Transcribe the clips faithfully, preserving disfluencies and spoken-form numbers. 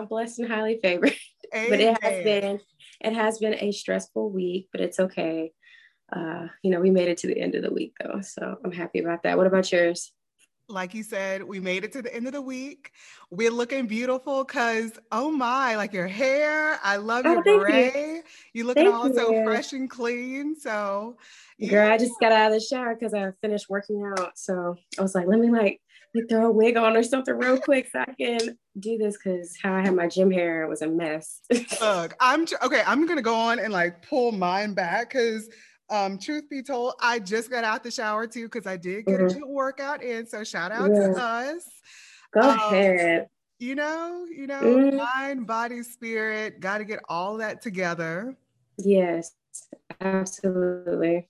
I'm blessed and highly favored. Amen. But it has been, it has been a stressful week, but it's okay. Uh, you know, we made it to the end of the week though. So I'm happy about that. What about yours? Like you said, we made it to the end of the week. We're looking beautiful because, oh my, like your hair. I love oh, your beret. You, you look all you. so fresh and clean. So yeah. Girl, I just got out of the shower because I finished working out. So I was like, let me like, like throw a wig on or something real quick so I can do this, because how I had my gym hair was a mess. Look, I'm tr- okay. I'm going to go on and like pull mine back because Um, truth be told, I just got out the shower too, because I did get mm-hmm. a good workout in. So shout out yeah. to us. Go um, ahead. You know, you know, mm-hmm. mind, body, spirit, got to get all that together. Yes, absolutely.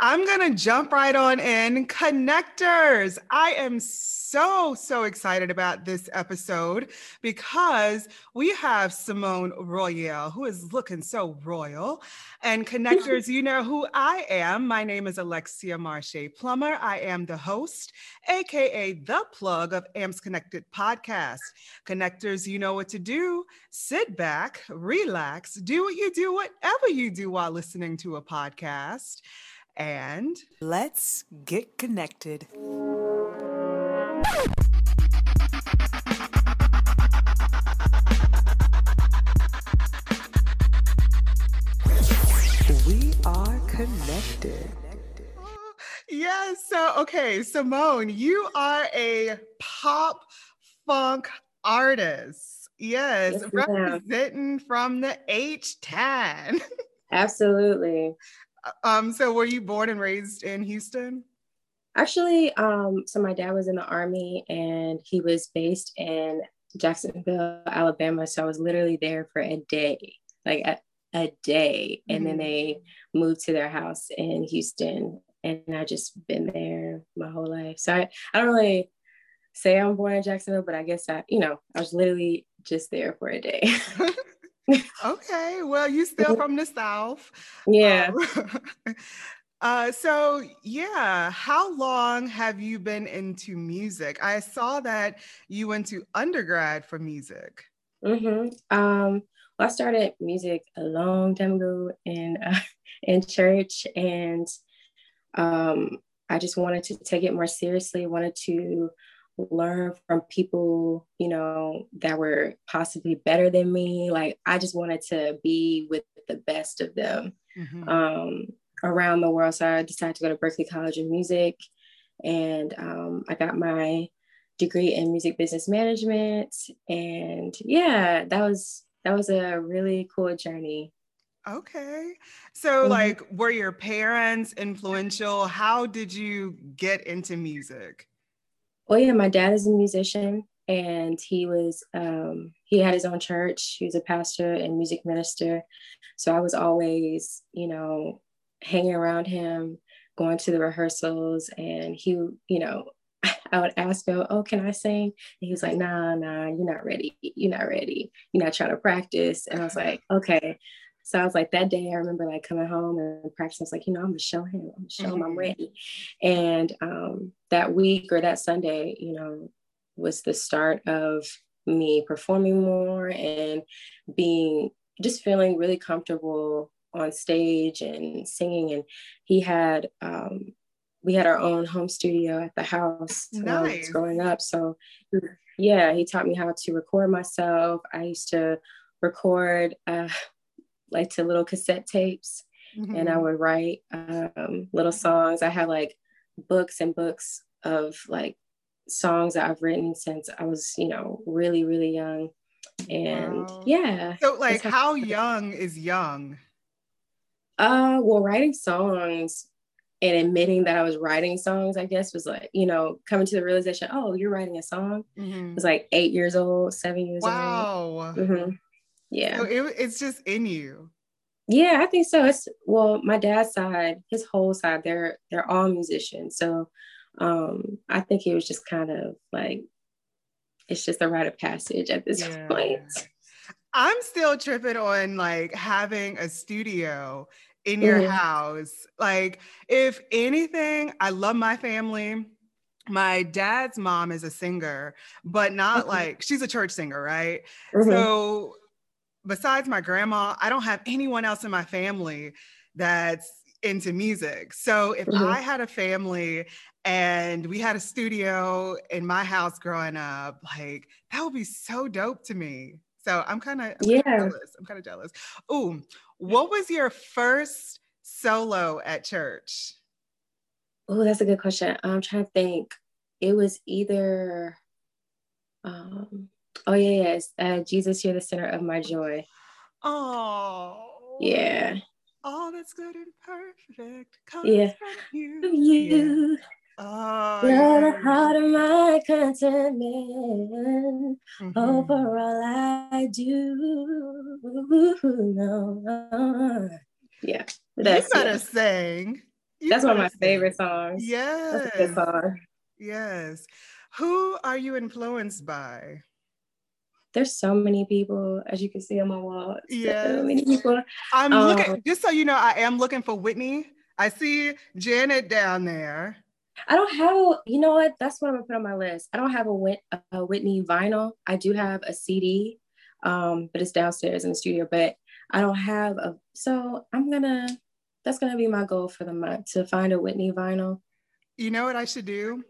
I'm going to jump right on in. Connectors. I am so, so excited about this episode because we have Simone Royale, who is looking so royal. And Connectors, you know who I am. My name is Alexia Marche Plummer. I am the host, A K A the plug of A M S Connected podcast. Connectors, you know what to do. Sit back, relax, do what you do, whatever you do while listening to a podcast. And let's get connected. We are connected. Oh, yes. So, okay, Simone, you are a pop funk artist. Yes, yes representing from the H ten. Absolutely. Um, so were you born and raised in Houston? Actually, um, so my dad was in the Army and he was based in Jacksonville, Alabama. So I was literally there for a day, like a, a day. Mm-hmm. And then they moved to their house in Houston. And I just been there my whole life. So I, I don't really say I'm born in Jacksonville, but I guess I, you know, I was literally just there for a day. Okay, well, you still from the South. Yeah. Um, uh, so, yeah, how long have you been into music? I saw that you went to undergrad for music. Mm-hmm. Um, well, I started music a long time ago in, uh, in church, and um, I just wanted to take it more seriously, wanted to learn from people, you know, that were possibly better than me. Like, I just wanted to be with the best of them mm-hmm. um, around the world. So I decided to go to Berklee College of Music, and um, I got my degree in music business management. And yeah, that was, that was a really cool journey. Okay. So mm-hmm. like, were your parents influential? How did you get into music? Well, yeah, my dad is a musician, and he was, um, he had his own church. He was a pastor and music minister. So I was always, you know, hanging around him, going to the rehearsals, and he, you know, I would ask him, oh, can I sing? And he was like, nah, nah, you're not ready. You're not ready. You're not trying to practice. And I was like, okay. So I was like, that day, I remember like coming home and practicing. I was like, you know, I'm going to show him, I'm going to show mm-hmm. him I'm ready. And um, that week or that Sunday, you know, was the start of me performing more and being, just feeling really comfortable on stage and singing. And he had, um, we had our own home studio at the house nice. when I was growing up. So yeah, he taught me how to record myself. I used to record, uh, like to little cassette tapes mm-hmm. and I would write um, little songs. I have like books and books of like songs that I've written since I was, you know, really, really young. And wow. yeah. So like how, how young is young? Uh, well, writing songs and admitting that I was writing songs, I guess, was like, you know, coming to the realization, oh, you're writing a song. Mm-hmm. It was like eight years old, seven years wow. old. Wow. Mm-hmm. Yeah. So it, it's just in you. Yeah, I think so. It's well, my dad's side, his whole side, they're they're all musicians. So um, I think it was just kind of like, it's just a rite of passage at this yeah. point. I'm still tripping on like having a studio in your mm-hmm. house. Like if anything, I love my family. my dad's mom is a singer, but not mm-hmm. like, she's a church singer, right? Mm-hmm. So besides my grandma, I don't have anyone else in my family that's into music. So if mm-hmm. I had a family and we had a studio in my house growing up, like that would be so dope to me. So I'm kind of yeah. jealous. I'm kind of jealous. Ooh, what was your first solo at church? Oh, that's a good question. I'm trying to think. It was either, um, oh yeah, yeah, it's, uh, Jesus, You're the Center of My Joy. Oh. Yeah. All that's good and perfect comes yeah. from you. From you. Yeah. Oh, you're yeah. the heart of my contentment. Mm-hmm. Over all I do. No. Yeah. That's, you gotta yeah. sing. You that's one of my sing. favorite songs. Yes. That's a good song. Yes. Who are you influenced by? There's so many people, as you can see on my wall. Yeah. So many people. I'm um, looking, just so you know, I am looking for Whitney. I see Janet down there. I don't have, a, you know what? That's what I'm gonna put on my list. I don't have a, a Whitney vinyl. I do have a C D, um, but it's downstairs in the studio, but I don't have a, so I'm gonna, that's gonna be my goal for the month, to find a Whitney vinyl. You know what I should do?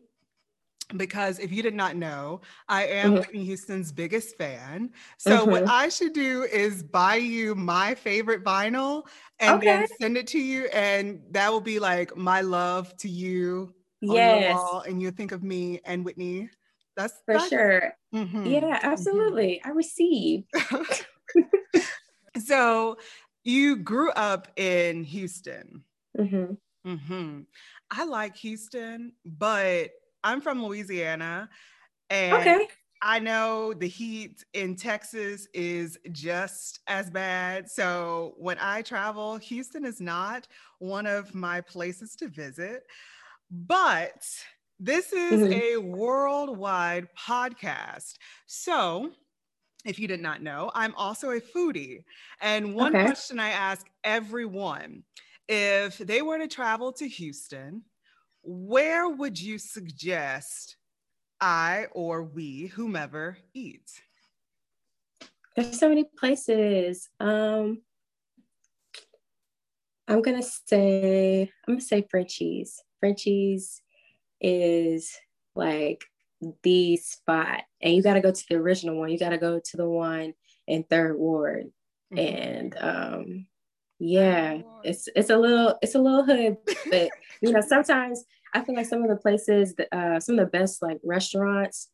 Because if you did not know, I am mm-hmm. Whitney Houston's biggest fan. So mm-hmm. what I should do is buy you my favorite vinyl and okay. then send it to you. And that will be like my love to you. Yes. And you think of me and Whitney. That's for that's, sure. Mm-hmm. Yeah, absolutely. Mm-hmm. I receive. So you grew up in Houston. Mm-hmm. Mm-hmm. I like Houston, but I'm from Louisiana, and okay. I know the heat in Texas is just as bad. So when I travel, Houston is not one of my places to visit, but this is mm-hmm. a worldwide podcast. So if you did not know, I'm also a foodie. And one okay. question I ask everyone, if they were to travel to Houston, where would you suggest I or we, whomever, eat? There's so many places. Um, I'm gonna say, I'm gonna say Frenchie's. Frenchie's is like the spot, and you gotta go to the original one. You gotta go to the one in Third Ward, mm-hmm. and um, yeah, it's it's a little it's a little hood, but you know sometimes. I feel like some of the places, uh, some of the best like restaurants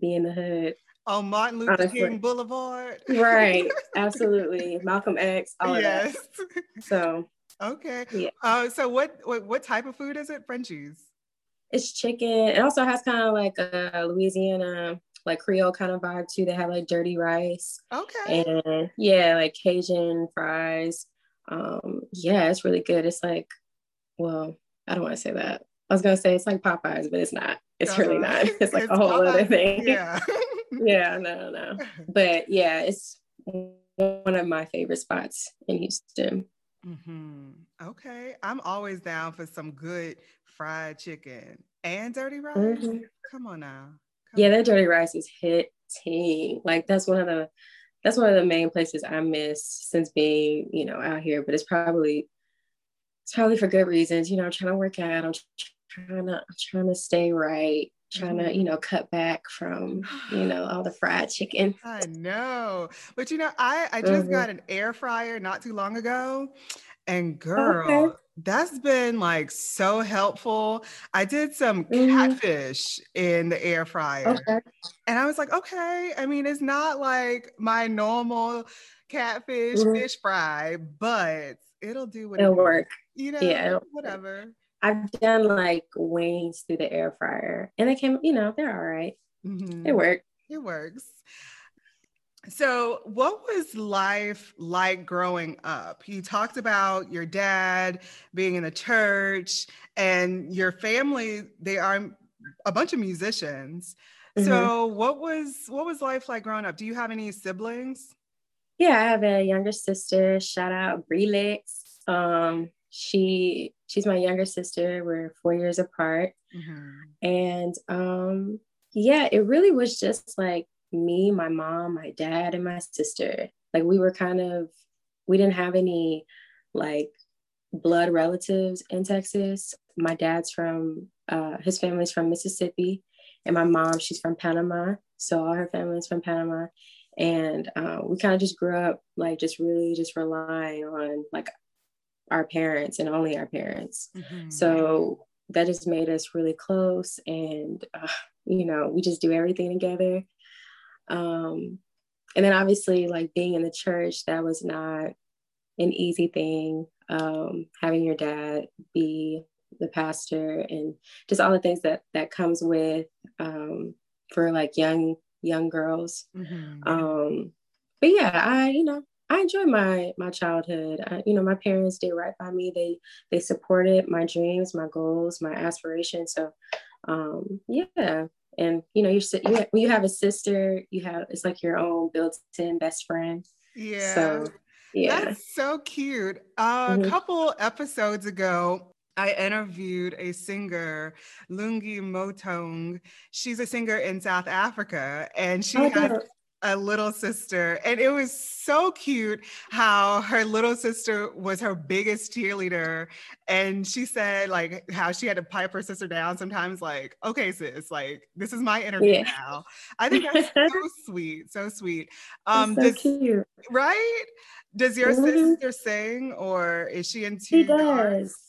be in the hood. Oh, Martin Luther honestly. King Boulevard. Right. Absolutely. Malcolm X, all of yes. that. So. Okay. Yeah. Uh, so what, what what type of food is it? Frenchie's? It's chicken. It also has kind of like a Louisiana, like Creole kind of vibe too. They have like dirty rice. Okay. And yeah, like Cajun fries. Um, yeah, it's really good. It's like, well, I don't want to say that. I was going to say it's like Popeyes, but it's not. It's uh-huh. really not. It's like it's a whole Popeyes. Other thing. Yeah. yeah, no, no. But yeah, it's one of my favorite spots in Houston. Mm-hmm. Okay. I'm always down for some good fried chicken and dirty rice. Mm-hmm. Come on now. Come yeah, on. That dirty rice is hitting. Like that's one of the, that's one of the main places I miss since being, you know, out here, but it's probably It's probably for good reasons. You know, I'm trying to work out. I'm trying to, I'm trying to stay right, trying to, you know, cut back from, you know, all the fried chicken. I know. But, you know, I, I just mm-hmm. got an air fryer not too long ago. And girl, okay. that's been like so helpful. I did some mm-hmm. catfish in the air fryer. Okay. And I was like, okay, I mean, it's not like my normal catfish mm-hmm. fish fry, but it'll do what it'll work. You know, yeah, whatever. I've done like wings through the air fryer, and they came. You know, they're all right. Mm-hmm. It worked. It works. So, what was life like growing up? You talked about your dad being in the church, and your family. They are a bunch of musicians. Mm-hmm. So, what was what was life like growing up? Do you have any siblings? Yeah, I have a younger sister. Shout out Brie Licks. Um, she she's my younger sister. We're four years apart. Mm-hmm. And um, yeah, it really was just like me, my mom, my dad, and my sister. Like we were kind of, we didn't have any like blood relatives in Texas. My dad's from, uh, his family's from Mississippi, and my mom, she's from Panama. So all her family's from Panama. And uh, we kind of just grew up like just really just relying on like our parents and only our parents. Mm-hmm. So that just made us really close. And, uh, you know, we just do everything together. Um, and then obviously like being in the church, that was not an easy thing. Um, having your dad be the pastor and just all the things that that comes with um, for like young young girls. Mm-hmm. Um, but yeah, I, you know, I enjoyed my, my childhood. I, you know, my parents did right by me. They, they supported my dreams, my goals, my aspirations. So, um, yeah. And, you know, you're, you have, when you have a sister, you have, it's like your own built-in best friend. Yeah. So, yeah. That's so cute. Uh, mm-hmm. A couple episodes ago, I interviewed a singer, Lungi Motong. She's a singer in South Africa, and she oh, had a little sister. And it was so cute how her little sister was her biggest cheerleader. And she said like how she had to pipe her sister down sometimes, like, okay, sis, like, this is my interview yeah. now. I think that's so sweet, so sweet. Um, that's so does, cute. Right? Does your mm-hmm. sister sing, or is she into She does. Arts?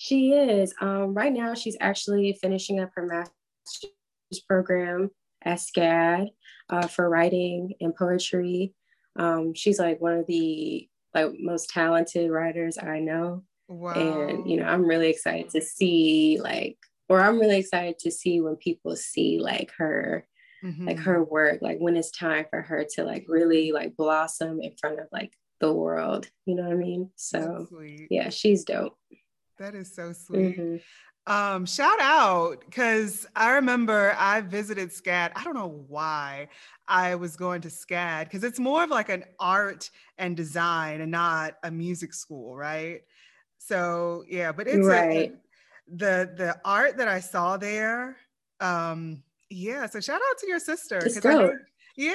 She is. Um, right now, she's actually finishing up her master's program at SCAD uh, for writing and poetry. Um, she's like one of the like most talented writers I know. Wow. And, you know, I'm really excited to see like, or I'm really excited to see when people see like her, mm-hmm. like her work, like when it's time for her to like really like blossom in front of like the world. You know what I mean? So, yeah, she's dope. That is so sweet. Mm-hmm. Um, shout out, because I remember I visited SCAD. I don't know why I was going to SCAD, because it's more of like an art and design and not a music school, right? So yeah, but it's right. a, the the art that I saw there. Um, yeah, so shout out to your sister. It's I know, yeah,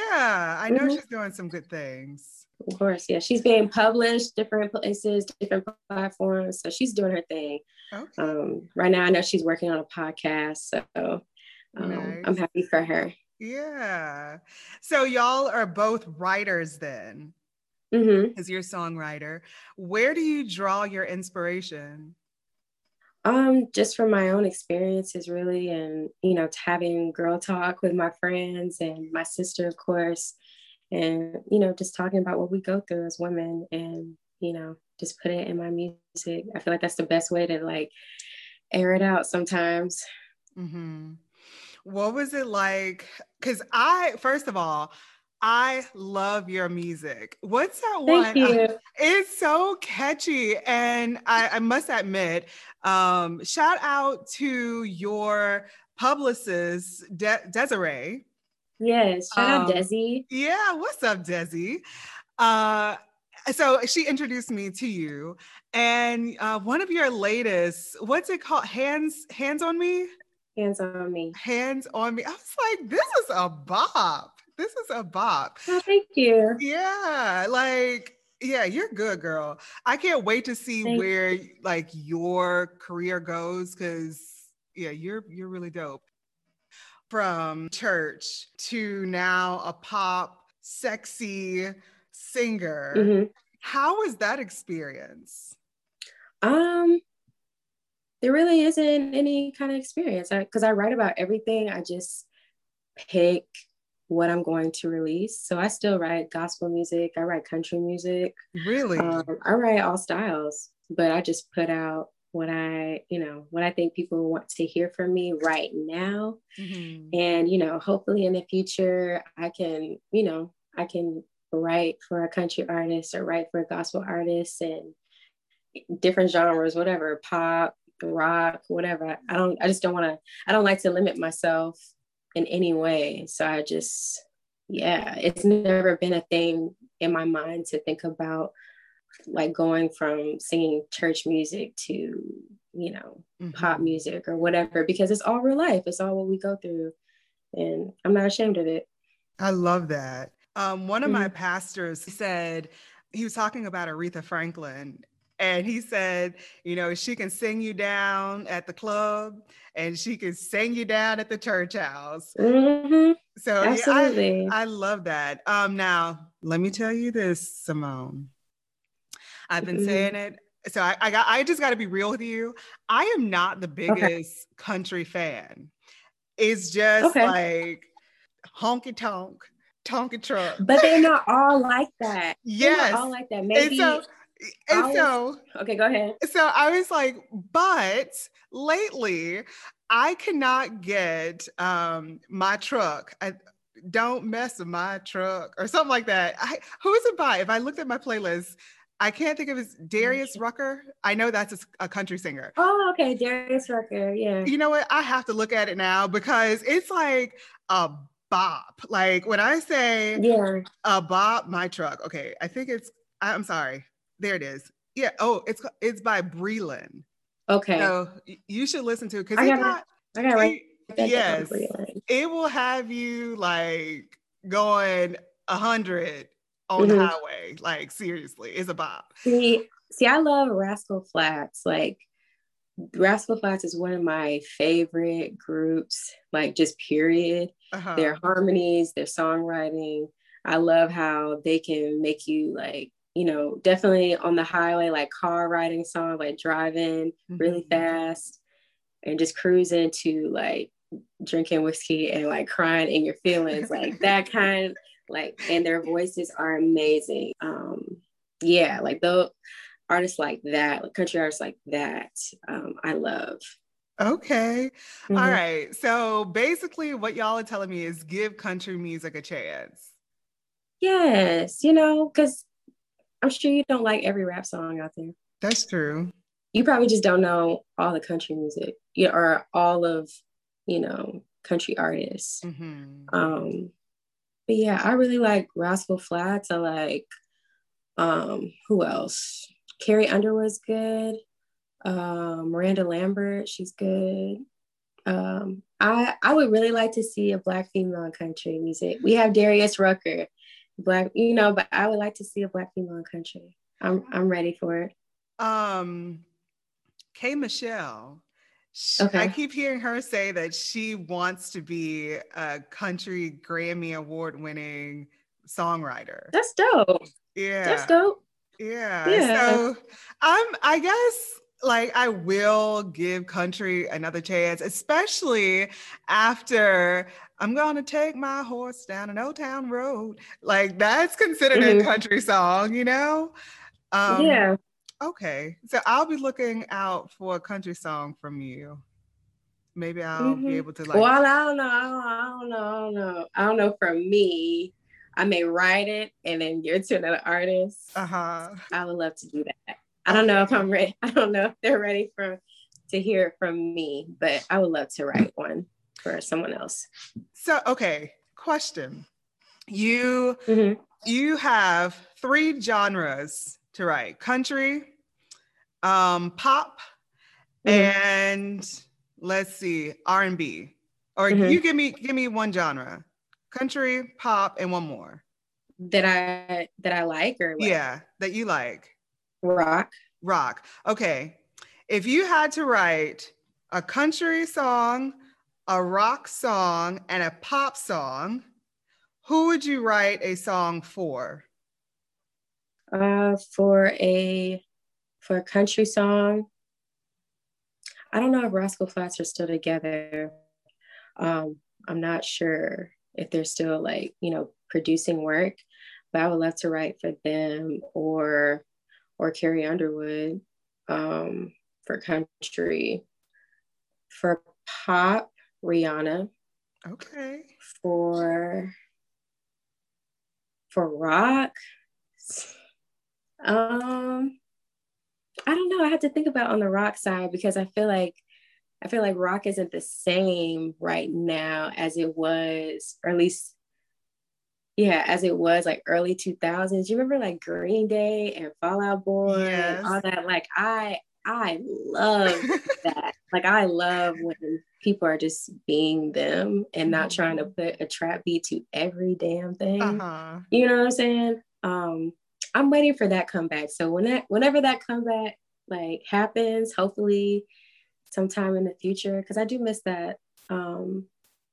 I mm-hmm. know she's doing some good things. Of course, yeah. She's being published different places, different platforms. So she's doing her thing. Okay. Um, right now, I know she's working on a podcast. So um, nice. I'm happy for her. Yeah. So y'all are both writers then, because mm-hmm. you're a songwriter. Where do you draw your inspiration? Um, just from my own experiences, really. And, you know, having girl talk with my friends and my sister, of course. And, you know, just talking about what we go through as women and, you know, just put it in my music. I feel like that's the best way to like air it out sometimes. Mm-hmm. What was it like? Because I, first of all, I love your music. What's that one? Thank you. I, it's so catchy. And I, I must admit, um, shout out to your publicist, De- Desiree. Yes, shout um, out Desi. Yeah, what's up, Desi? Uh, so she introduced me to you, and uh, one of your latest, what's it called? Hands, hands on me. Hands on me. Hands on me. I was like, this is a bop. This is a bop. Oh, thank you. Yeah, like. Yeah, you're good, girl. I can't wait to see thank where you. Like your career goes, because yeah, you're you're really dope. From church to now a pop, sexy singer. Mm-hmm. How was that experience? Um, there really isn't any kind of experience. I, 'cause I write about everything. I just pick what I'm going to release. So I still write gospel music. I write country music. Really? Um, I write all styles, but I just put out what I, you know, what I think people want to hear from me right now. Mm-hmm. And, you know, hopefully in the future, I can, you know, I can write for a country artist or write for a gospel artist and different genres, whatever, pop, rock, whatever. I don't, I just don't want to, I don't like to limit myself in any way. So I just, yeah, it's never been a thing in my mind to think about like going from singing church music to, you know, mm-hmm. pop music or whatever, because it's all real life. It's all what we go through. And I'm not ashamed of it. I love that. Um, one of mm-hmm. my pastors said, he was talking about Aretha Franklin, and he said, you know, she can sing you down at the club and she can sing you down at the church house. Mm-hmm. So absolutely. Yeah, I, I love that. Um, now, let me tell you this, Simone. I've been mm-hmm. saying it. So I, I, got, I just got to be real with you. I am not the biggest okay. country fan. It's just okay. like honky tonk, tonky truck. But they're not all like that. Yes. They're not all like that. Maybe. And so, and was, so. Okay, go ahead. So I was like, but lately I cannot get um, my truck. I, don't mess with my truck or something like that. I, who is it by? If I looked at my playlist, I can't think of his Darius Rucker. I know that's a, a country singer. Oh, okay. Darius Rucker. Yeah. You know what? I have to look at it now because it's like a bop. Like when I say yeah. a bop, my truck. Okay. I think it's, I, I'm sorry. There it is. Yeah. Oh, it's, it's by Brie Licks. Okay. So you should listen to it. Cause I got it right. Yes. It will have you like going a hundred. On the mm-hmm. highway, like seriously, it's a bop. See, see, I love Rascal Flatts. Like Rascal Flatts is one of my favorite groups, like just period. Uh-huh. Their harmonies, their songwriting. I love how they can make you like, you know, definitely on the highway, like car riding song, like driving mm-hmm. really fast and just cruising to like drinking whiskey and like crying in your feelings, like that kind of like, and their voices are amazing. Um, yeah, like the artists like that, like country artists like that, um, I love. Okay. Mm-hmm. All right. So basically what y'all are telling me is give country music a chance. Yes. You know, because I'm sure you don't like every rap song out there. That's true. You probably just don't know all the country music you, or all of, you know, country artists. Mm-hmm. Um, But yeah, I really like Rascal Flatts. I like, um, who else? Carrie Underwood's good. Um, Miranda Lambert, she's good. Um, I I would really like to see a Black female in country music. We have Darius Rucker, Black, you know, but I would like to see a Black female in country. I'm I'm ready for it. Um, K. Michelle. She, okay. I keep hearing her say that she wants to be a country Grammy award winning songwriter. That's dope. Yeah. That's dope. Yeah. yeah. So I'm, I guess like I will give country another chance, especially after I'm going to take my horse down an old town road. Like that's considered mm-hmm. a country song, you know? Um, yeah. Okay, so I'll be looking out for a country song from you. Maybe I'll mm-hmm. be able to like. Well, I don't know. I don't know. I don't know. I don't know. From me, I may write it and then give it to another artist. Uh huh. I would love to do that. I don't know if I'm ready. I don't know if they're ready for to hear it from me, but I would love to write one for someone else. So, okay, question. You mm-hmm. you have three genres to write: country, um, pop, mm-hmm. and let's see, R and B. Or mm-hmm. you give me give me one genre: country, pop, and one more that I that I like or what? Yeah, that you like. Rock. Rock. Okay. If you had to write a country song, a rock song, and a pop song, who would you write a song for? Uh, for a for a country song, I don't know if Rascal Flatts are still together. Um, I'm not sure if they're still like you know producing work, but I would love to write for them or or Carrie Underwood um, for country. For pop, Rihanna. Okay. For for rock. Um, I don't know. I have to think about on the rock side because I feel like I feel like rock isn't the same right now as it was, or at least yeah, as it was like early two thousands. You remember like Green Day and Fall Out Boy, yes, and all that? Like I I love that. Like I love when people are just being them and not trying to put a trap beat to every damn thing. Uh-huh. You know what I'm saying? Um, I'm waiting for that comeback. So when that, whenever that comeback like happens, hopefully sometime in the future, because I do miss that um,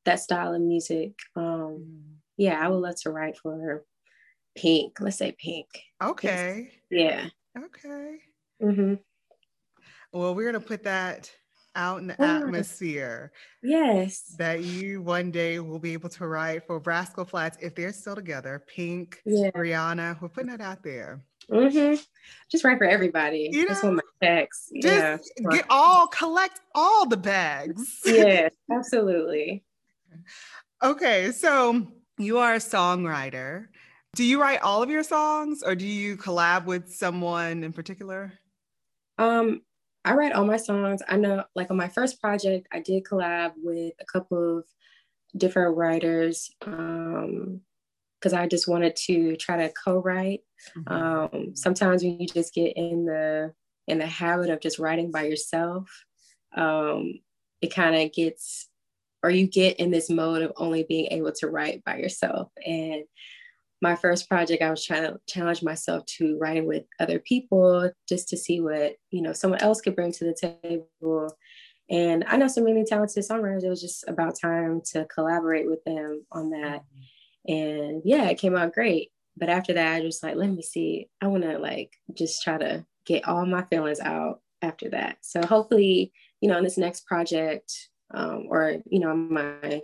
that style of music. Um, yeah, I would love to write for Pink. Let's say Pink. Okay. Yeah. Okay. Mm-hmm. Well, we're going to put that out in the yeah. atmosphere. Yes. That you one day will be able to write for Rascal Flatts, if they're still together, Pink, yeah. Rihanna. We're putting that out there. Mm-hmm. Just write for everybody. You know, just want my bags. Just yeah. get all, collect all the bags. Yeah, absolutely. Okay, so you are a songwriter. Do you write all of your songs, or do you collab with someone in particular? Um. I write all my songs. I know, like on my first project, I did collab with a couple of different writers um, because I just wanted to try to co-write. Mm-hmm. Um, sometimes when you just get in the in the habit of just writing by yourself, um, it kind of gets, or you get in this mode of only being able to write by yourself. And my first project, I was trying to challenge myself to writing with other people just to see what, you know, someone else could bring to the table. And I know so many talented songwriters, it was just about time to collaborate with them on that. And yeah, it came out great. But after that, I just like, let me see, I want to like, just try to get all my feelings out after that. So hopefully, you know, in this next project um, or, you know, my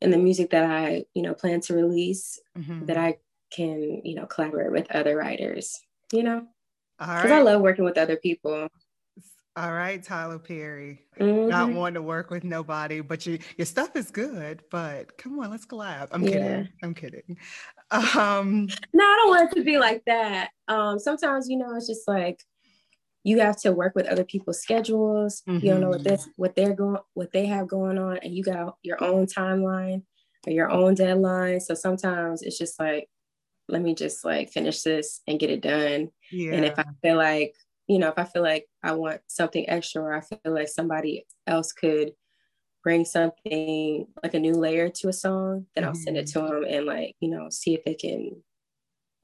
and the music that I, you know, plan to release, mm-hmm. that I can, you know, collaborate with other writers, you know, because right. I love working with other people. All right, Tyler Perry, mm-hmm. not wanting to work with nobody, but you, your stuff is good, but come on, let's collab. I'm yeah. kidding. I'm kidding. Um, no, I don't want it to be like that. Um, sometimes, you know, it's just like, you have to work with other people's schedules. Mm-hmm. You don't know what this, what they're going, what they have going on, and you got your own timeline or your own deadline. So sometimes it's just like, let me just like finish this and get it done. Yeah. And if I feel like, you know, if I feel like I want something extra, or I feel like somebody else could bring something like a new layer to a song, then mm-hmm. I'll send it to them and like, you know, see if they can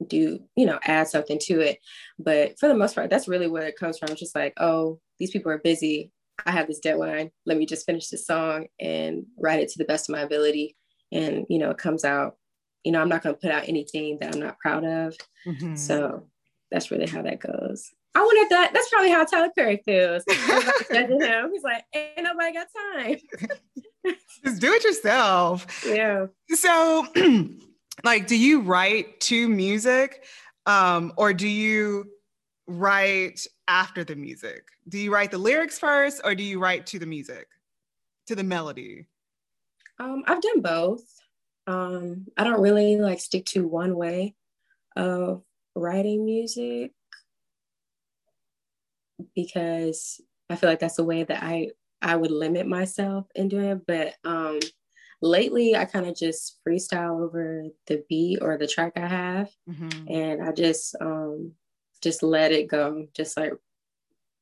do, you know, add something to it. But for the most part, that's really where it comes from. It's just like, oh, these people are busy, I have this deadline, let me just finish this song and write it to the best of my ability, and you know, it comes out, you know, I'm not going to put out anything that I'm not proud of. Mm-hmm. So that's really how that goes. I wonder if that that's probably how Tyler Perry feels. Judging him, he's like, ain't nobody got time. Just do it yourself. Yeah. So like, do you write to music um, or do you write after the music? Do you write the lyrics first, or do you write to the music, to the melody? Um, I've done both. Um, I don't really like stick to one way of writing music because I feel like that's the way that I, I would limit myself in doing it. But um, lately, I kind of just freestyle over the beat or the track I have, mm-hmm. and I just um, just let it go. Just like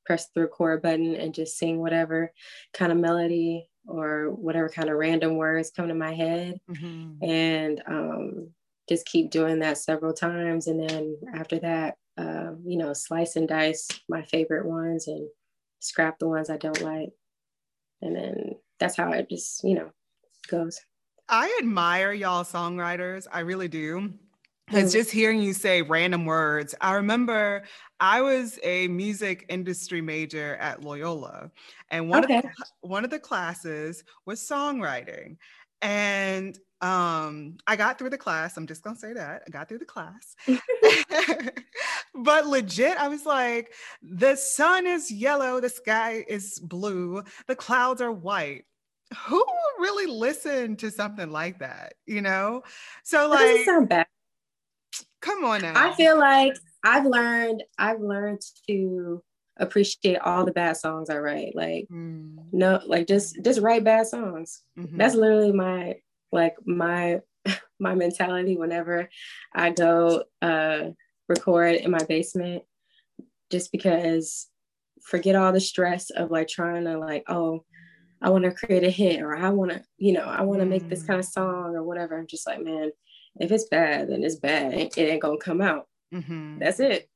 press the record button and just sing whatever kind of melody or whatever kind of random words come to my head, mm-hmm. and um, just keep doing that several times. And then after that, uh, you know, slice and dice my favorite ones and scrap the ones I don't like. And then that's how I just, you know, goes. I admire y'all songwriters. I really do. It's just hearing you say random words. I remember I was a music industry major at Loyola, and one okay. of the, one of the classes was songwriting, and um, I got through the class. I'm just gonna say that I got through the class. But legit, I was like, the sun is yellow, the sky is blue, the clouds are white. Who really listened to something like that, you know? So like, that doesn't sound bad. Come on now. I feel like I've learned, I've learned to appreciate all the bad songs I write. Like, mm. no, like just, just write bad songs. Mm-hmm. That's literally my, like my, my mentality whenever I go uh, record in my basement, just because forget all the stress of like trying to like, oh, I want to create a hit, or I want to, you know, I want to make this kind of song or whatever. I'm just like, man, if it's bad, then it's bad. It ain't going to come out. Mm-hmm. That's it.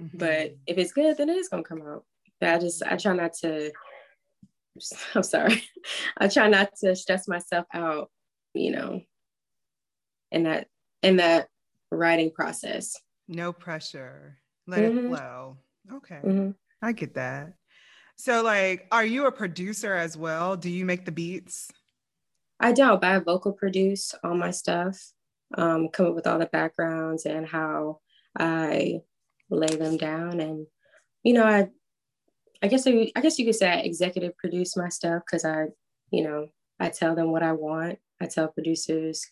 Mm-hmm. But if it's good, then it is going to come out. But I just, I try not to, I'm sorry. I try not to stress myself out, you know, in that, in that writing process. No pressure. Let mm-hmm. it flow. Okay. Mm-hmm. I get that. So like, are you a producer as well? Do you make the beats? I don't, but I vocal produce all my stuff, um, come up with all the backgrounds and how I lay them down. And, you know, I, I guess, I, I guess you could say I executive produce my stuff, because I, you know, I tell them what I want. I tell producers,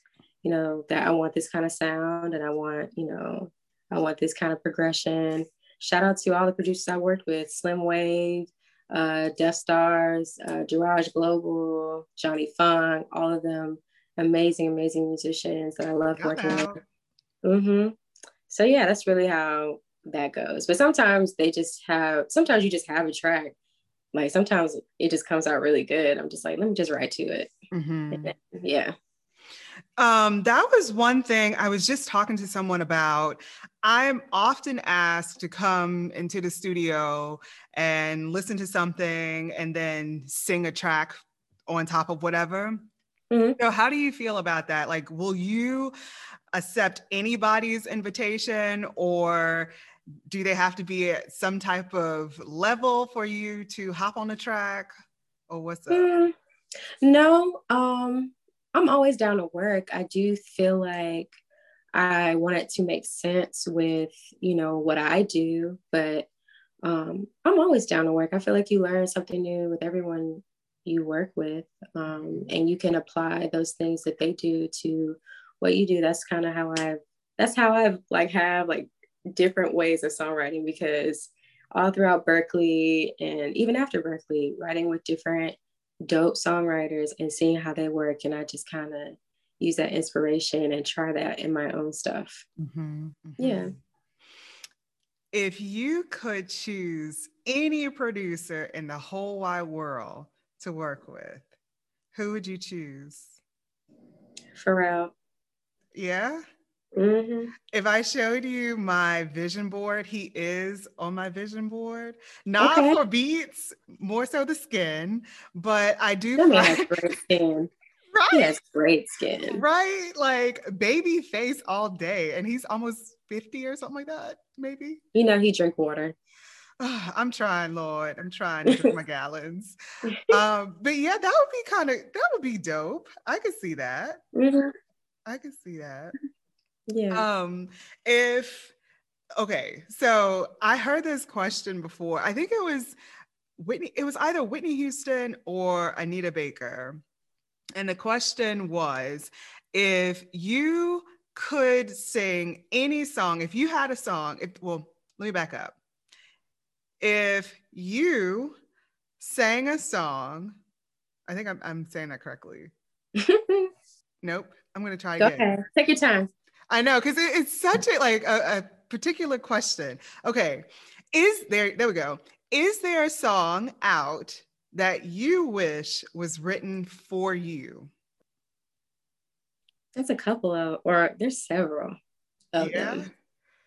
you know, that I want this kind of sound, and I want, you know, I want this kind of progression. Shout out to all the producers I worked with, Slim Wave, uh Death Stars, uh Garage Global, Johnny Funk, all of them amazing amazing musicians that I love Got working out. with. Mm-hmm. So yeah, that's really how that goes. But sometimes they just have sometimes you just have a track, like sometimes it just comes out really good. I'm just like, let me just write to it. Mm-hmm. And then, yeah Um, that was one thing I was just talking to someone about. I'm often asked to come into the studio and listen to something and then sing a track on top of whatever. Mm-hmm. So how do you feel about that? Like, will you accept anybody's invitation, or do they have to be at some type of level for you to hop on the track, or what's up? Mm, no, um... I'm always down to work. I do feel like I want it to make sense with, you know, what I do, but um, I'm always down to work. I feel like you learn something new with everyone you work with, um, and you can apply those things that they do to what you do. That's kind of how I've, that's how I've like have like different ways of songwriting, because all throughout Berklee and even after Berklee, writing with different dope songwriters and seeing how they work, and I just kind of use that inspiration and try that in my own stuff. Mm-hmm, mm-hmm. Yeah. If you could choose any producer in the whole wide world to work with, who would you choose? Pharrell. Yeah? Mm-hmm. If I showed you my vision board, he is on my vision board. Not okay. for beats, more so the skin, but I do. That man has great skin. Right. He has great skin. Right. Like baby face all day. And he's almost fifty or something like that, maybe. You know, he drink water. Oh, I'm trying, Lord. I'm trying to drink my gallons. Um, but yeah, that would be kind of, that would be dope. I could see that. Mm-hmm. I could see that. Yeah. Um, if, okay, so I heard this question before. I think it was Whitney, it was either Whitney Houston or Anita Baker. And the question was, if you could sing any song, if you had a song, if, well, let me back up. If you sang a song, I think I'm, I'm saying that correctly. Nope, I'm going to try again. Go ahead. Take your time. I know, because it, it's such a like a, a particular question. Okay, is there, there we go. Is there a song out that you wish was written for you? That's a couple of, or there's several of yeah. them.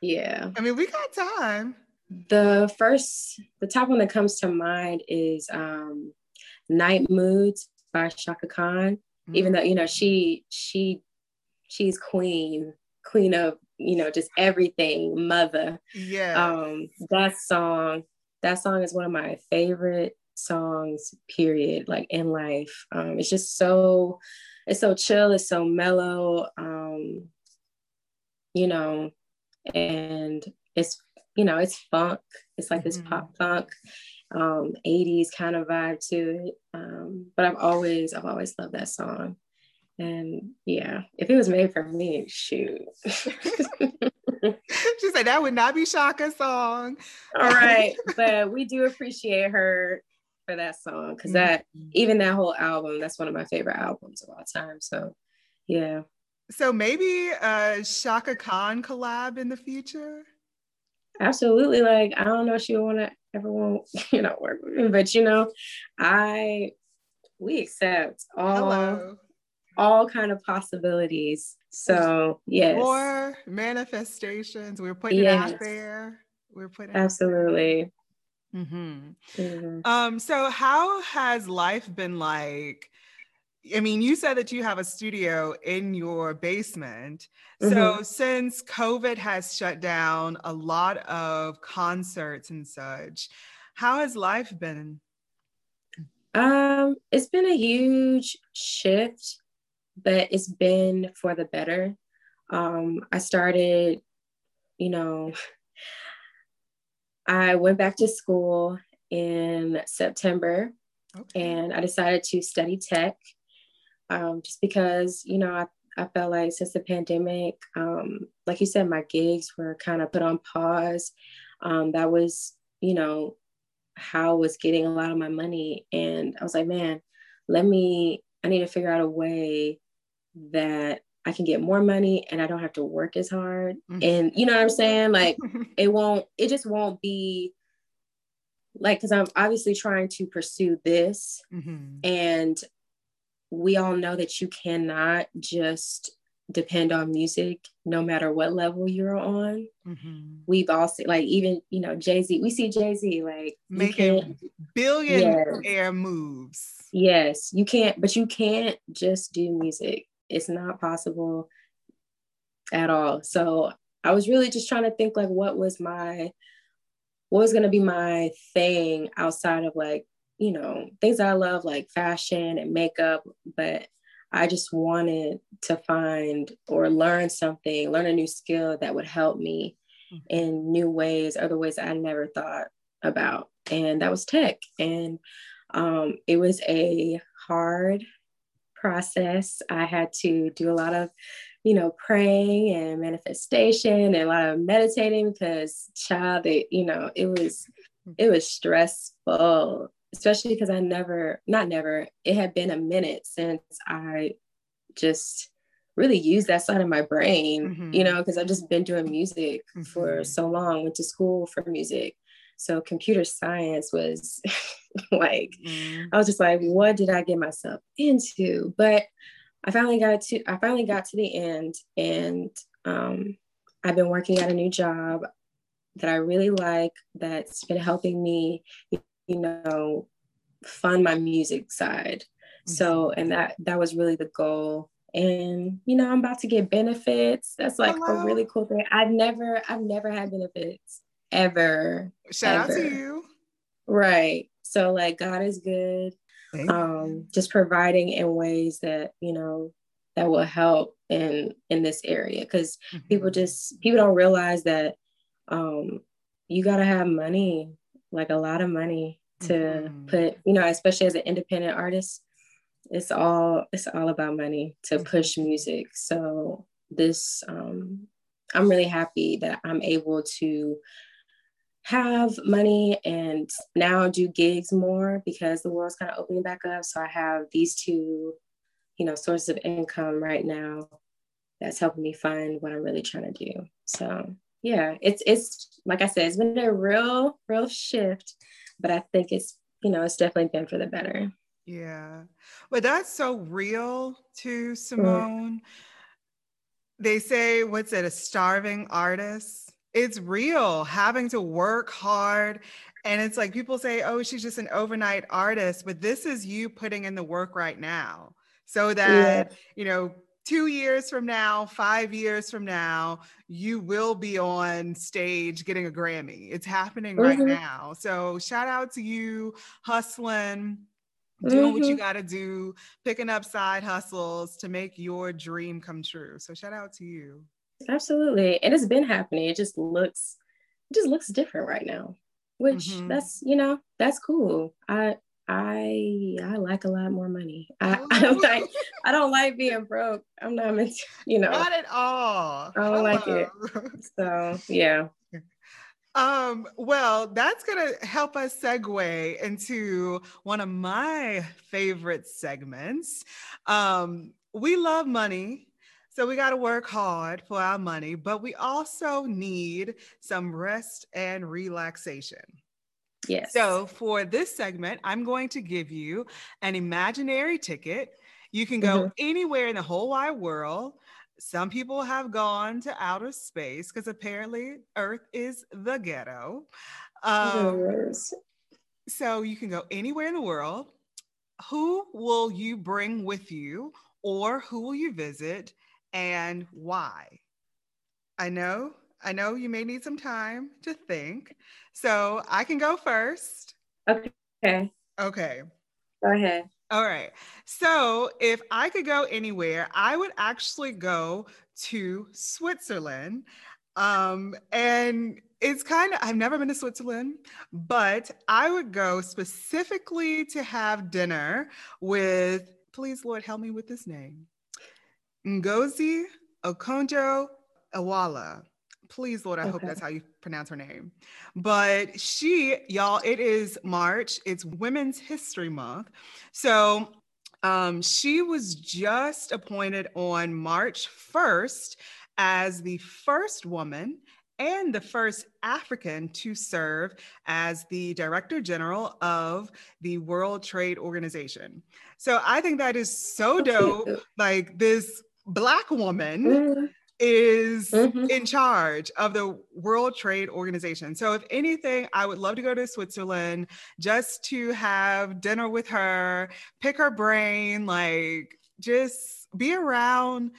Yeah. I mean, we got time. The first, the top one that comes to mind is um, Night Moods by Shaka Khan. Mm-hmm. Even though, you know, she, she, she's queen. Queen of, you know, just everything, mother. Yeah. Um, that song, that song is one of my favorite songs, period, like in life. Um, it's just so, it's so chill, it's so mellow, um, you know, and it's, you know, it's funk. It's like mm-hmm. this pop funk, um, eighties kind of vibe to it. Um, but I've always, I've always loved that song. And yeah, if it was made for me, shoot. She said that would not be Shaka's song. All right, but we do appreciate her for that song, because that, even that whole album, that's one of my favorite albums of all time. So yeah. So maybe a Shaka Khan collab in the future? Absolutely. Like, I don't know if she would want to ever want, you know, work with me, but you know, I, we accept all, Hello. all kind of possibilities. So yes. More manifestations. We're putting yes. it out there. We're putting Absolutely. Out there. Mm-hmm. Mm-hmm. Um, so how has life been like? I mean, you said that you have a studio in your basement. So mm-hmm. since COVID has shut down a lot of concerts and such, how has life been? Um, it's been a huge shift, but it's been for the better. Um, I started, you know, I went back to school in September, okay. and I decided to study tech. Um, just because, you know, I, I felt like since the pandemic, um, like you said, my gigs were kind of put on pause. Um, that was, you know, how I was getting a lot of my money. And I was like, man, let me, I need to figure out a way that I can get more money and I don't have to work as hard. Mm-hmm. And you know what I'm saying? Like it won't, it just won't be like, cause I'm obviously trying to pursue this mm-hmm. and we all know that you cannot just depend on music, no matter what level you're on. Mm-hmm. We've all seen, like, even, you know, Jay-Z, we see Jay-Z, like, making billionaire yes. moves. Yes, you can't, but you can't just do music. It's not possible at all. So I was really just trying to think, like, what was my, what was going to be my thing outside of, like, you know, things I love, like fashion and makeup, but I just wanted to find or learn something, learn a new skill that would help me mm-hmm. in new ways, other ways I never thought about. And that was tech. And um, it was a hard process. I had to do a lot of, you know, praying and manifestation and a lot of meditating because child, it, you know, it was, it was stressful. Especially because I never, not never, it had been a minute since I just really used that side of my brain, mm-hmm. you know, because I've just been doing music mm-hmm. for so long, went to school for music. So computer science was like, mm-hmm. I was just like, what did I get myself into? But I finally got to, I finally got to the end and um, I've been working at a new job that I really like that's been helping me, you know, fund my music side. Mm-hmm. So, and that, that was really the goal. And, you know, I'm about to get benefits. That's like Hello. a really cool thing. I've never, I've never had benefits ever. Shout ever. out to you. Right. So like, God is good. Thank um, you. Just providing in ways that, you know, that will help in, in this area. Cause mm-hmm. people just, people don't realize that um, you gotta have money, like a lot of money to mm-hmm. put, you know, especially as an independent artist, it's all, it's all about money to push music. So this, um, I'm really happy that I'm able to have money and now do gigs more because the world's kind of opening back up. So I have these two, you know, sources of income right now that's helping me find what I'm really trying to do. So yeah, it's, it's like I said, it's been a real, real shift, but I think it's, you know, it's definitely been for the better. Yeah. But that's so real too, Simone. Mm. They say, what's it, a starving artist? It's real, having to work hard. And it's like, people say, oh, she's just an overnight artist, but this is you putting in the work right now so that, yeah. you know, two years from now, five years from now, you will be on stage getting a Grammy. It's happening right mm-hmm. now. So shout out to you, hustling, doing mm-hmm. what you got to do, picking up side hustles to make your dream come true. So shout out to you. Absolutely. And it's been happening. It just looks, it just looks different right now, which mm-hmm. that's, you know, that's cool. I, I I like a lot more money. I, I don't like I don't like being broke. I'm not, you know. Not at all. I don't Hello. like it. So yeah. Um. Well, that's gonna help us segue into one of my favorite segments. Um. We love money. So we got to work hard for our money, but we also need some rest and relaxation. Yes. So for this segment, I'm going to give you an imaginary ticket. You can go mm-hmm. anywhere in the whole wide world. Some people have gone to outer space because apparently Earth is the ghetto. Um, so you can go anywhere in the world. Who will you bring with you, or who will you visit, and why? I know, I know you may need some time to think. So I can go first. Okay. Okay. Go ahead. All right. So if I could go anywhere, I would actually go to Switzerland. Um, and it's kind of, I've never been to Switzerland, but I would go specifically to have dinner with, please, Lord, help me with this name, Ngozi Okonjo-Iwala. Please, Lord, I okay. hope that's how you pronounce her name. But she, y'all, it is March. It's Women's History Month. So um, she was just appointed on March first as the first woman and the first African to serve as the Director General of the World Trade Organization. So I think that is so dope. Like, this Black woman mm-hmm. is mm-hmm. in charge of the World Trade Organization. So if anything, I would love to go to Switzerland just to have dinner with her, pick her brain, like just be around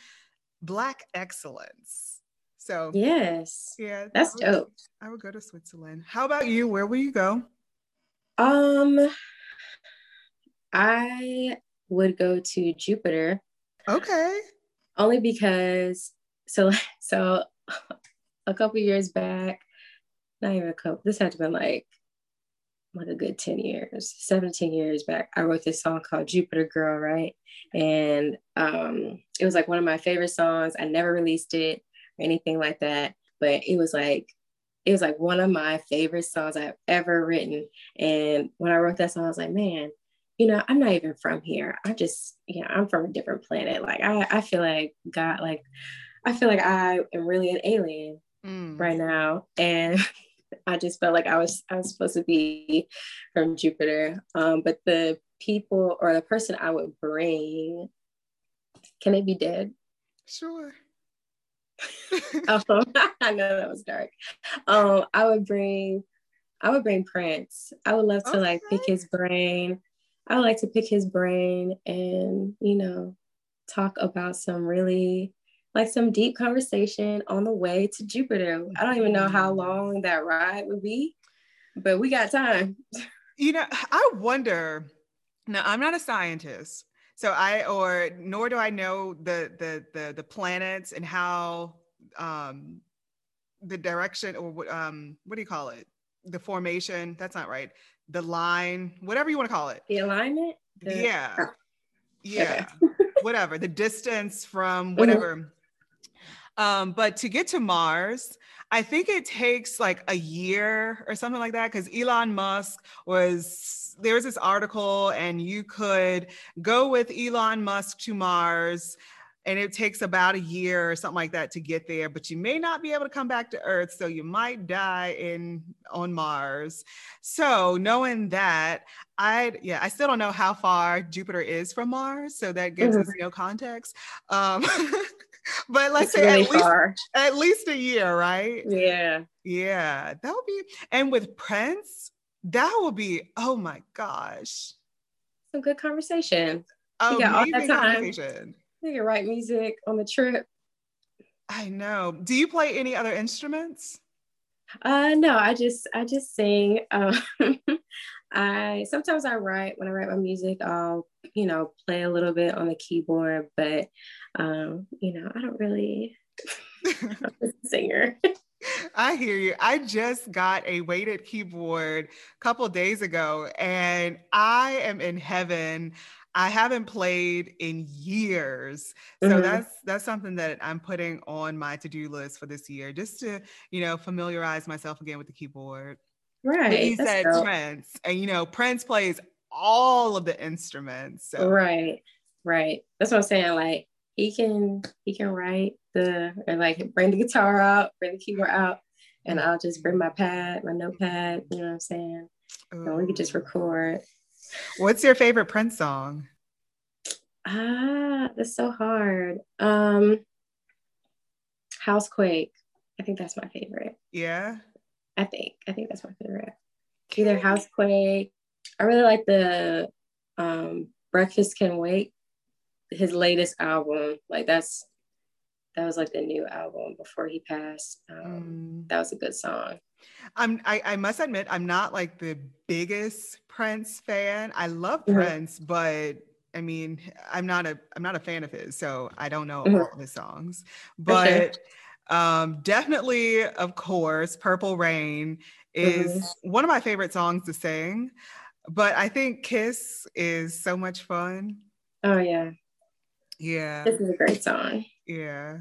Black excellence. So yes, yeah, that's I would, dope. I would go to Switzerland. How about you? Where will you go? Um, I would go to Jupiter. Okay. Only because So, so a couple years back, not even a couple, this had to be like, like a good ten years, seventeen years back, I wrote this song called Jupiter Girl, right? And um, it was like one of my favorite songs. I never released it or anything like that, but it was like, it was like one of my favorite songs I've ever written. And when I wrote that song, I was like, man, you know, I'm not even from here. I just, you know, I'm from a different planet. Like, I, I feel like God, like, I feel like I am really an alien mm. right now. And I just felt like I was I was supposed to be from Jupiter. Um, but the people or the person I would bring, can they be dead? Sure. um, I know that was dark. Um, I would bring, I would bring Prince. I would love to okay. like pick his brain. I would like to pick his brain and, you know, talk about some really like some deep conversation on the way to Jupiter. I don't even know how long that ride would be, but we got time. You know, I wonder, now I'm not a scientist, so I, or nor do I know the, the, the, the planets and how um, the direction or um, what do you call it? The formation, that's not right. The line, whatever you want to call it. The alignment? The- yeah. Oh. Yeah. Okay. Whatever, the distance from whatever. Mm-hmm. Um, but to get to Mars, I think it takes like a year or something like that, because Elon Musk was, there was this article and you could go with Elon Musk to Mars and it takes about a year or something like that to get there, but you may not be able to come back to Earth, so you might die in on Mars. So knowing that, I yeah, I still don't know how far Jupiter is from Mars, so that gives mm-hmm. us no context. Um, but let's it's say really at, least, at least a year, right? Yeah, yeah, that would be. And with Prince, that would be. Oh my gosh, some good conversation. Oh, you got all that time. Conversation. You can write music on the trip. I know. Do you play any other instruments? Uh, no, I just, I just sing. Um, I, sometimes I write, when I write my music, I'll, you know, play a little bit on the keyboard, but, um, you know, I don't really, I'm a singer. I hear you. I just got a weighted keyboard a couple days ago and I am in heaven. I haven't played in years. So mm-hmm. that's that's something that I'm putting on my to-do list for this year, just to, you know, familiarize myself again with the keyboard. Right. But you said dope. Prince, and you know, Prince plays all of the instruments. So. Right, right. That's what I'm saying. Like, he can he can write the, or like bring the guitar out, bring the keyboard out, and I'll just bring my pad, my notepad, you know what I'm saying? Ooh. And we could just record. What's your favorite Prince song? Ah, that's so hard. Um, Housequake. I think that's my favorite. Yeah. I think, I think that's my favorite. Either Housequake. I really like the um, Breakfast Can Wait, his latest album. Like that's, that was like the new album before he passed. Um, mm. That was a good song. I'm, I, I must admit, I'm not like the biggest Prince fan. I love mm-hmm. Prince, but I mean, I'm not a, I'm not a fan of his, so I don't know mm-hmm. all of his songs, but um, definitely, of course, Purple Rain is mm-hmm. one of my favorite songs to sing, but I think Kiss is so much fun. Oh yeah. Yeah. This is a great song. Yeah.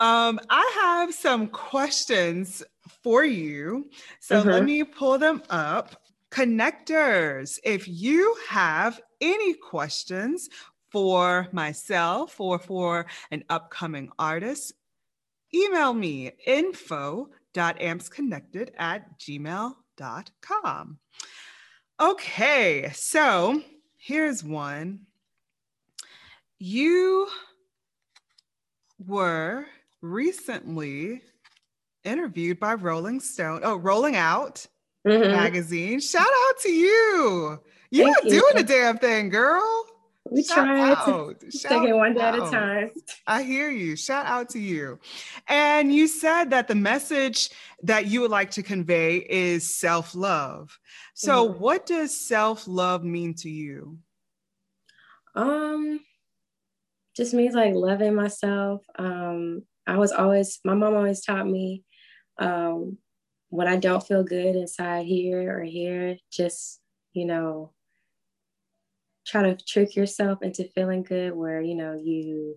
Um, I have some questions for you. So uh-huh. let me pull them up. Connectors, if you have any questions for myself or for an upcoming artist, email me info dot amps connected at gmail dot com. Okay, so here's one. You were recently interviewed by Rolling Stone, oh, Rolling Out mm-hmm. magazine. Shout out to you. You're not doing a damn thing, girl. We tried to take it one day at a time. I hear you. Shout out to you. And you said that the message that you would like to convey is self-love. So mm-hmm. what does self-love mean to you? Um, just means like loving myself. Um, I was always, my mom always taught me um, when I don't feel good inside here or here, just, you know, try to trick yourself into feeling good where, you know, you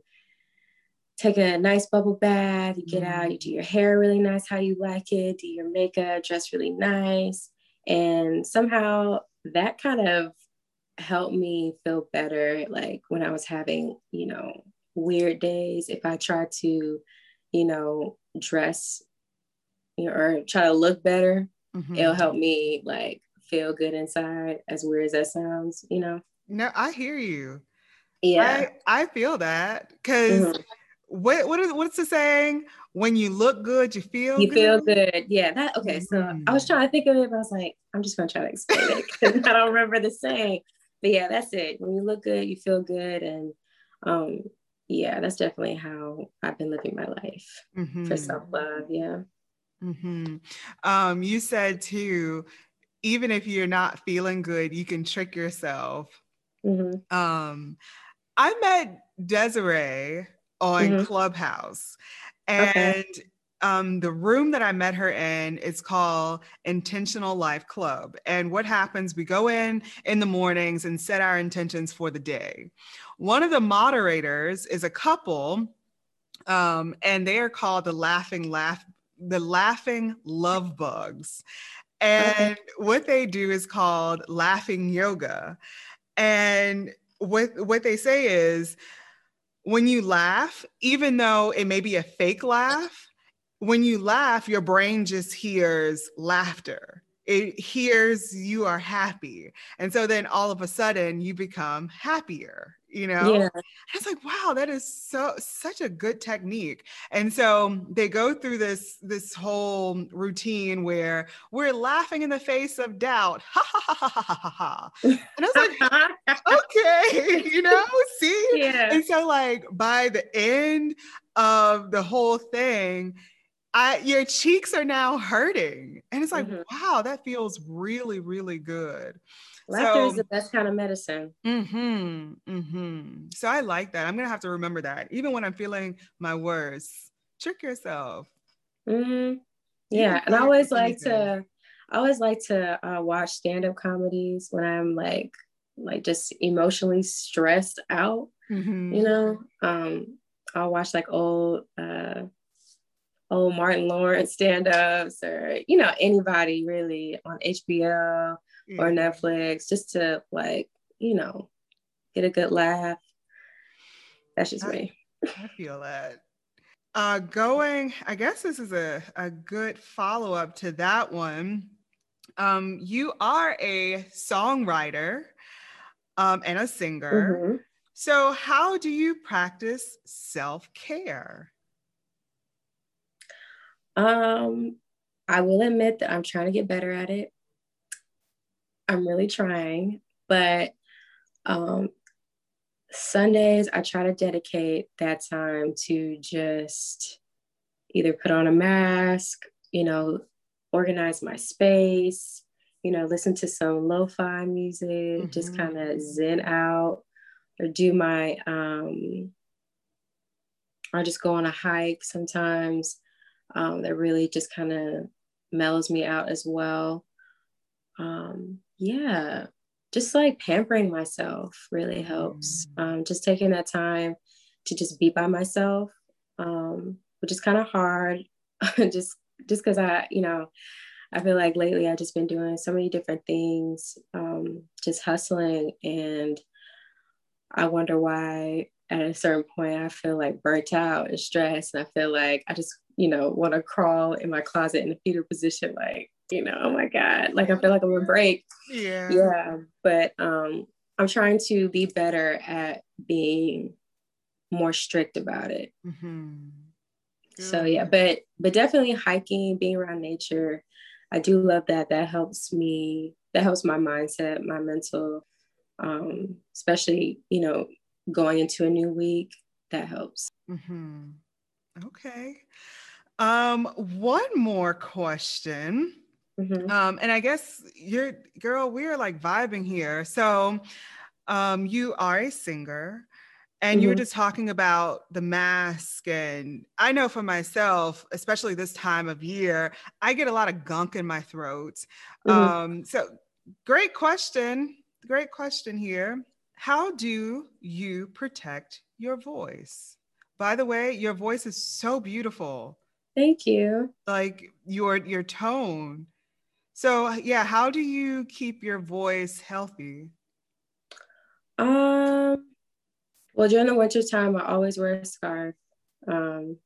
take a nice bubble bath, you get mm. out, you do your hair really nice, how you like it, do your makeup, dress really nice. And somehow that kind of helped me feel better. Like when I was having, you know, weird days, if I tried to, you know, dress, you know, or try to look better, mm-hmm. it'll help me like feel good inside, as weird as that sounds, you know? No, I hear you. Yeah. I, I feel that because mm-hmm. what what is what's the saying? When you look good, you feel you good. feel good. Yeah. That okay. So mm. I was trying to think of it, but I was like, I'm just gonna try to explain it because I don't remember the saying. But yeah, that's it. When you look good, you feel good. And um, yeah, that's definitely how I've been living my life mm-hmm. for self-love. Yeah. Mm-hmm. Um, you said too, even if you're not feeling good, you can trick yourself. Mm-hmm. Um, I met Desiree on mm-hmm. Clubhouse, and okay. um, the room that I met her in is called Intentional Life Club. And what happens, we go in in the mornings and set our intentions for the day. One of the moderators is a couple, um, and they are called the Laughing Laugh, the Laughing Love Bugs. And okay. what they do is called laughing yoga. And what, what they say is when you laugh, even though it may be a fake laugh, when you laugh, your brain just hears laughter. It hears you are happy. And so then all of a sudden you become happier, you know? Yeah. I was like, wow, that is so, such a good technique. And so they go through this, this whole routine where we're laughing in the face of doubt. Ha ha ha ha ha ha. And I was like, okay, you know, see? Yeah. And so like by the end of the whole thing, I, your cheeks are now hurting. And it's like, mm-hmm. wow, that feels really, really good. Laughter so, is the best kind of medicine. Mm-hmm, mm-hmm. So I like that. I'm going to have to remember that. Even when I'm feeling my worst, trick yourself. Mm-hmm. Yeah. And I always like to, I always like to uh, watch stand-up comedies when I'm like, like just emotionally stressed out, mm-hmm. you know, um, I'll watch like old, uh, Oh, Martin Lawrence stand-ups or, you know, anybody really on H B O mm. or Netflix, just to like, you know, get a good laugh. That's just I, me. I feel that. Uh, going, I guess this is a, a good follow-up to that one. Um, you are a songwriter um, and a singer. Mm-hmm. So how do you practice self-care? Um, I will admit that I'm trying to get better at it. I'm really trying, but um, Sundays, I try to dedicate that time to just either put on a mask, you know, organize my space, you know, listen to some lo-fi music, mm-hmm. just kind of zen out, or do my, um, I just go on a hike sometimes. Um, that really just kind of mellows me out as well. Um, yeah, just like pampering myself really helps. Um, just taking that time to just be by myself, um, which is kind of hard. just just because I, you know, I feel like lately I've just been doing so many different things, um, just hustling. And I wonder why at a certain point I feel like burnt out and stressed. And I feel like I just, you know, want to crawl in my closet in a fetal position, like, you know, oh my God, like I feel like I'm on break. Yeah. Yeah. But um, I'm trying to be better at being more strict about it. Mm-hmm. So yeah, but but definitely hiking, being around nature, I do love that. That helps me, that helps my mindset, my mental, um, especially, you know, going into a new week, that helps. Mm-hmm. Okay. Um, one more question. Mm-hmm. Um, and I guess you're, girl, we're like vibing here. So um, you are a singer and mm-hmm. you were just talking about the mask. And I know for myself, especially this time of year, I get a lot of gunk in my throat. Mm-hmm. Um, so great question. Great question here. How do you protect your voice? By the way, your voice is so beautiful. Thank you. Like your your tone. So yeah, how do you keep your voice healthy? Um, well, during the winter time, I always wear a scarf. Um,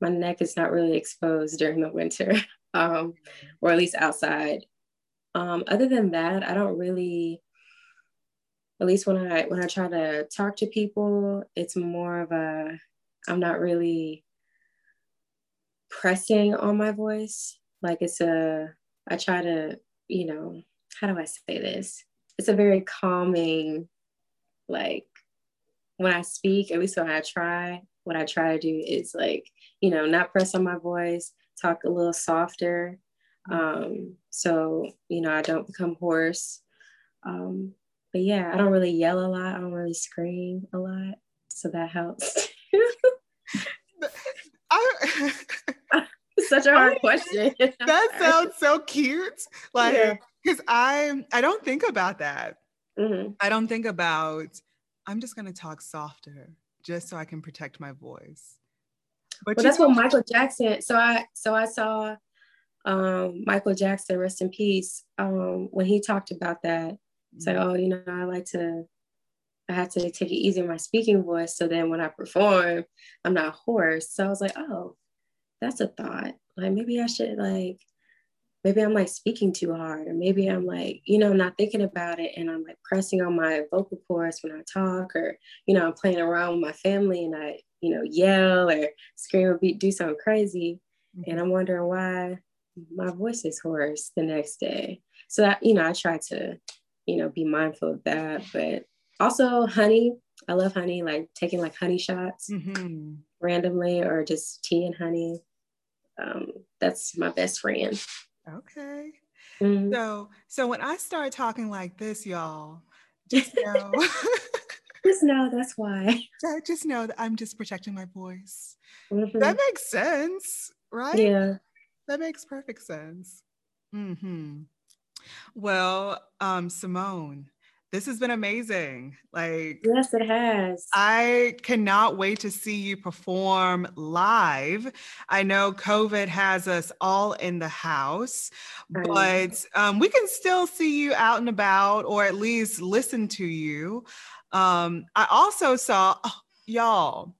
my neck is not really exposed during the winter, um, or at least outside. Um, other than that, I don't really. At least when I when I try to talk to people, it's more of a, I'm not really pressing on my voice. Like it's a, I try to, you know, how do I say this? It's a very calming, like when I speak, at least when I try, what I try to do is like, you know, not press on my voice, talk a little softer. Um, so, you know, I don't become hoarse. Um, But yeah, I don't really yell a lot. I don't really scream a lot. So that helps. I, Such a hard I, question. That sounds so cute. Like, yeah. Cause I, I don't think about that. Mm-hmm. I don't think about, I'm just gonna talk softer just so I can protect my voice. But well, that's know- what Michael Jackson, so I, so I saw um, Michael Jackson, rest in peace, um, when he talked about that. It's like, oh, you know, I like to, I have to take it easy in my speaking voice. So then when I perform, I'm not hoarse. So I was like, oh, that's a thought. Like, maybe I should like, maybe I'm like speaking too hard, or maybe I'm like, you know, not thinking about it. And I'm like pressing on my vocal cords when I talk, or, you know, I'm playing around with my family and I, you know, yell or scream or be, do something crazy. Mm-hmm. And I'm wondering why my voice is hoarse the next day. So that, you know, I try to, you know, be mindful of that. But also honey, I love honey, like taking like honey shots mm-hmm. randomly, or just tea and honey. Um, that's my best friend. Okay. Mm-hmm. So, so when I start talking like this, y'all, just know, just know that's why. Just know that I'm just protecting my voice. Mm-hmm. That makes sense, right? Yeah. That makes perfect sense. Mm-hmm. Well, um, Simone, this has been amazing. Like, yes, it has. I cannot wait to see you perform live. I know COVID has us all in the house, but um, we can still see you out and about, or at least listen to you. Um, I also saw, oh, y'all,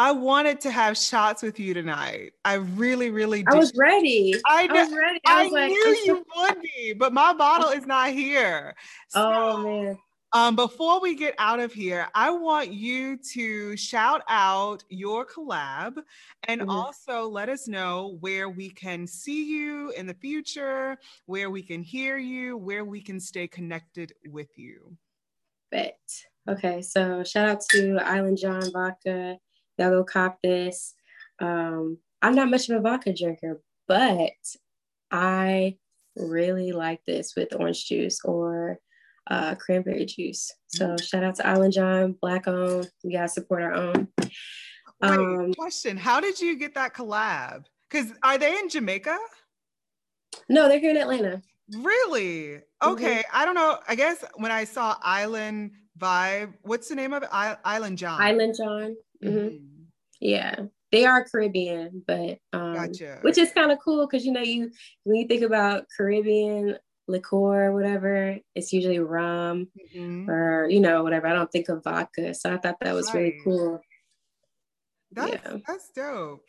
I wanted to have shots with you tonight. I really, really did. I was ready. I, I was ready. I, I was like, knew you would be, but my bottle is not here. So, oh, man. Um, before we get out of here, I want you to shout out your collab and mm-hmm. also let us know where we can see you in the future, where we can hear you, where we can stay connected with you. Bet. Okay, so shout out to Island John Vakta. Y'all go cop this. Um, I'm not much of a vodka drinker, but I really like this with orange juice or Uh, cranberry juice. So shout out to Island John, Black owned. We gotta support our own. Um, Wait, question: how did you get that collab? Because are they in Jamaica? No, they're here in Atlanta. Really? Okay. Mm-hmm. I don't know. I guess when I saw Island Vibe, what's the name of it? I- Island John. Island John. Mm-hmm. Mm-hmm. Yeah, they are Caribbean, but um, gotcha. Which is kind of cool because you know you when you think about Caribbean liqueur or whatever, it's usually rum mm-hmm. or, you know, whatever. I don't think of vodka. So I thought that was really right. cool. That's, yeah. that's dope.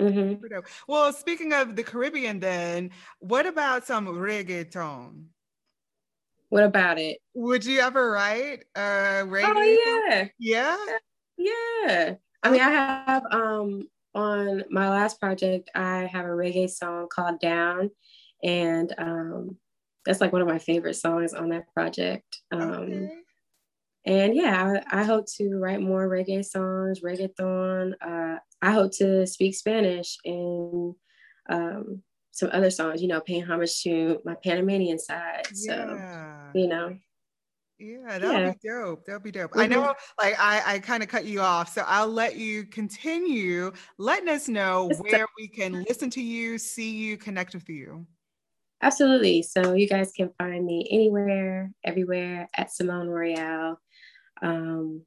Mm-hmm. Super dope. Well, speaking of the Caribbean then, what about some reggaeton? What about it? Would you ever write uh, reggaeton? Oh, yeah. Yeah? Yeah. I mean, I have, um, on my last project, I have a reggae song called Down, and, um, that's like one of my favorite songs on that project. Um, okay. And yeah, I, I hope to write more reggae songs, reggaeton. Uh, I hope to speak Spanish and um, some other songs, you know, paying homage to my Panamanian side. Yeah. So, you know. Yeah, that'll yeah. be dope. That'll be dope. Mm-hmm. I know, like, I, I kind of cut you off, so I'll let you continue letting us know where we can listen to you, see you, connect with you. Absolutely. So you guys can find me anywhere, everywhere at Simone Royale. Um,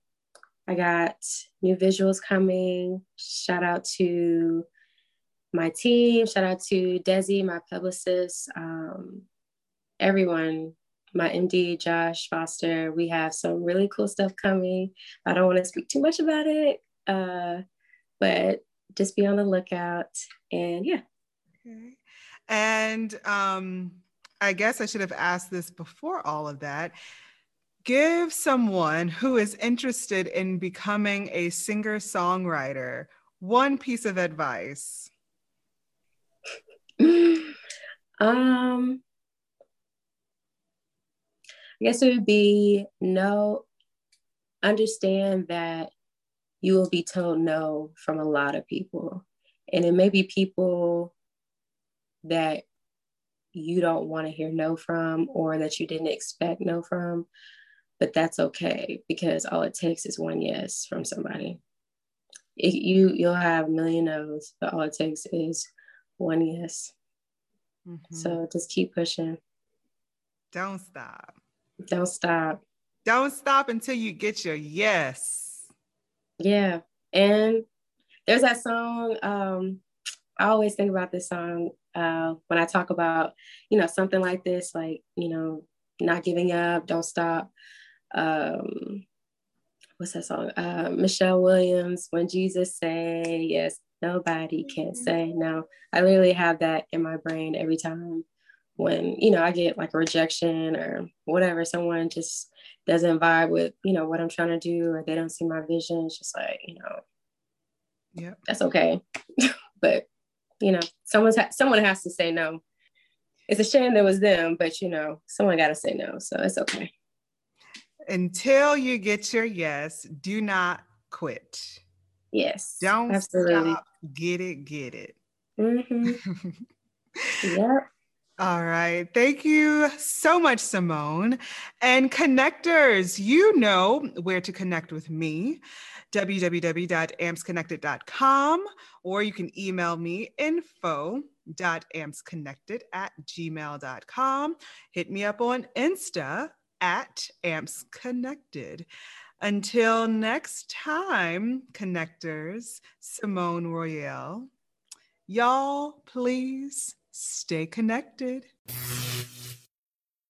I got new visuals coming. Shout out to my team. Shout out to Desi, my publicist, um, everyone, my M D, Josh Foster. We have some really cool stuff coming. I don't want to speak too much about it, uh, but just be on the lookout. And yeah. Okay. And um, I guess I should have asked this before all of that. Give someone who is interested in becoming a singer-songwriter one piece of advice. Um, I guess it would be no, understand that you will be told no from a lot of people. And it may be people that you don't want to hear no from or that you didn't expect no from, but that's okay because all it takes is one yes from somebody. It, you, you'll have a million no's, but all it takes is one yes. Mm-hmm. So just keep pushing. Don't stop. Don't stop. Don't stop until you get your yes. Yeah. And there's that song, um, I always think about this song uh, when I talk about, you know, something like this, like, you know, not giving up, don't stop. Um, what's that song? Uh, Michelle Williams, When Jesus Say Yes, Nobody Can Say No. I literally have that in my brain every time when, you know, I get like a rejection or whatever, someone just doesn't vibe with, you know, what I'm trying to do or they don't see my vision. It's just like, you know, yeah, that's okay. But you know, someone's ha- someone has to say no. It's a shame that was them, but you know, someone got to say no, so it's okay. Until you get your yes, do not quit. Yes, don't absolutely. Stop. Get it, get it. Mm-hmm. Yep. All right. Thank you so much, Simone. And connectors, you know where to connect with me, w w w dot amps connected dot com, or you can email me info dot amps connected at gmail dot com. Hit me up on Insta at ampsconnected. Until next time, connectors, Simone Royale, y'all please stay connected.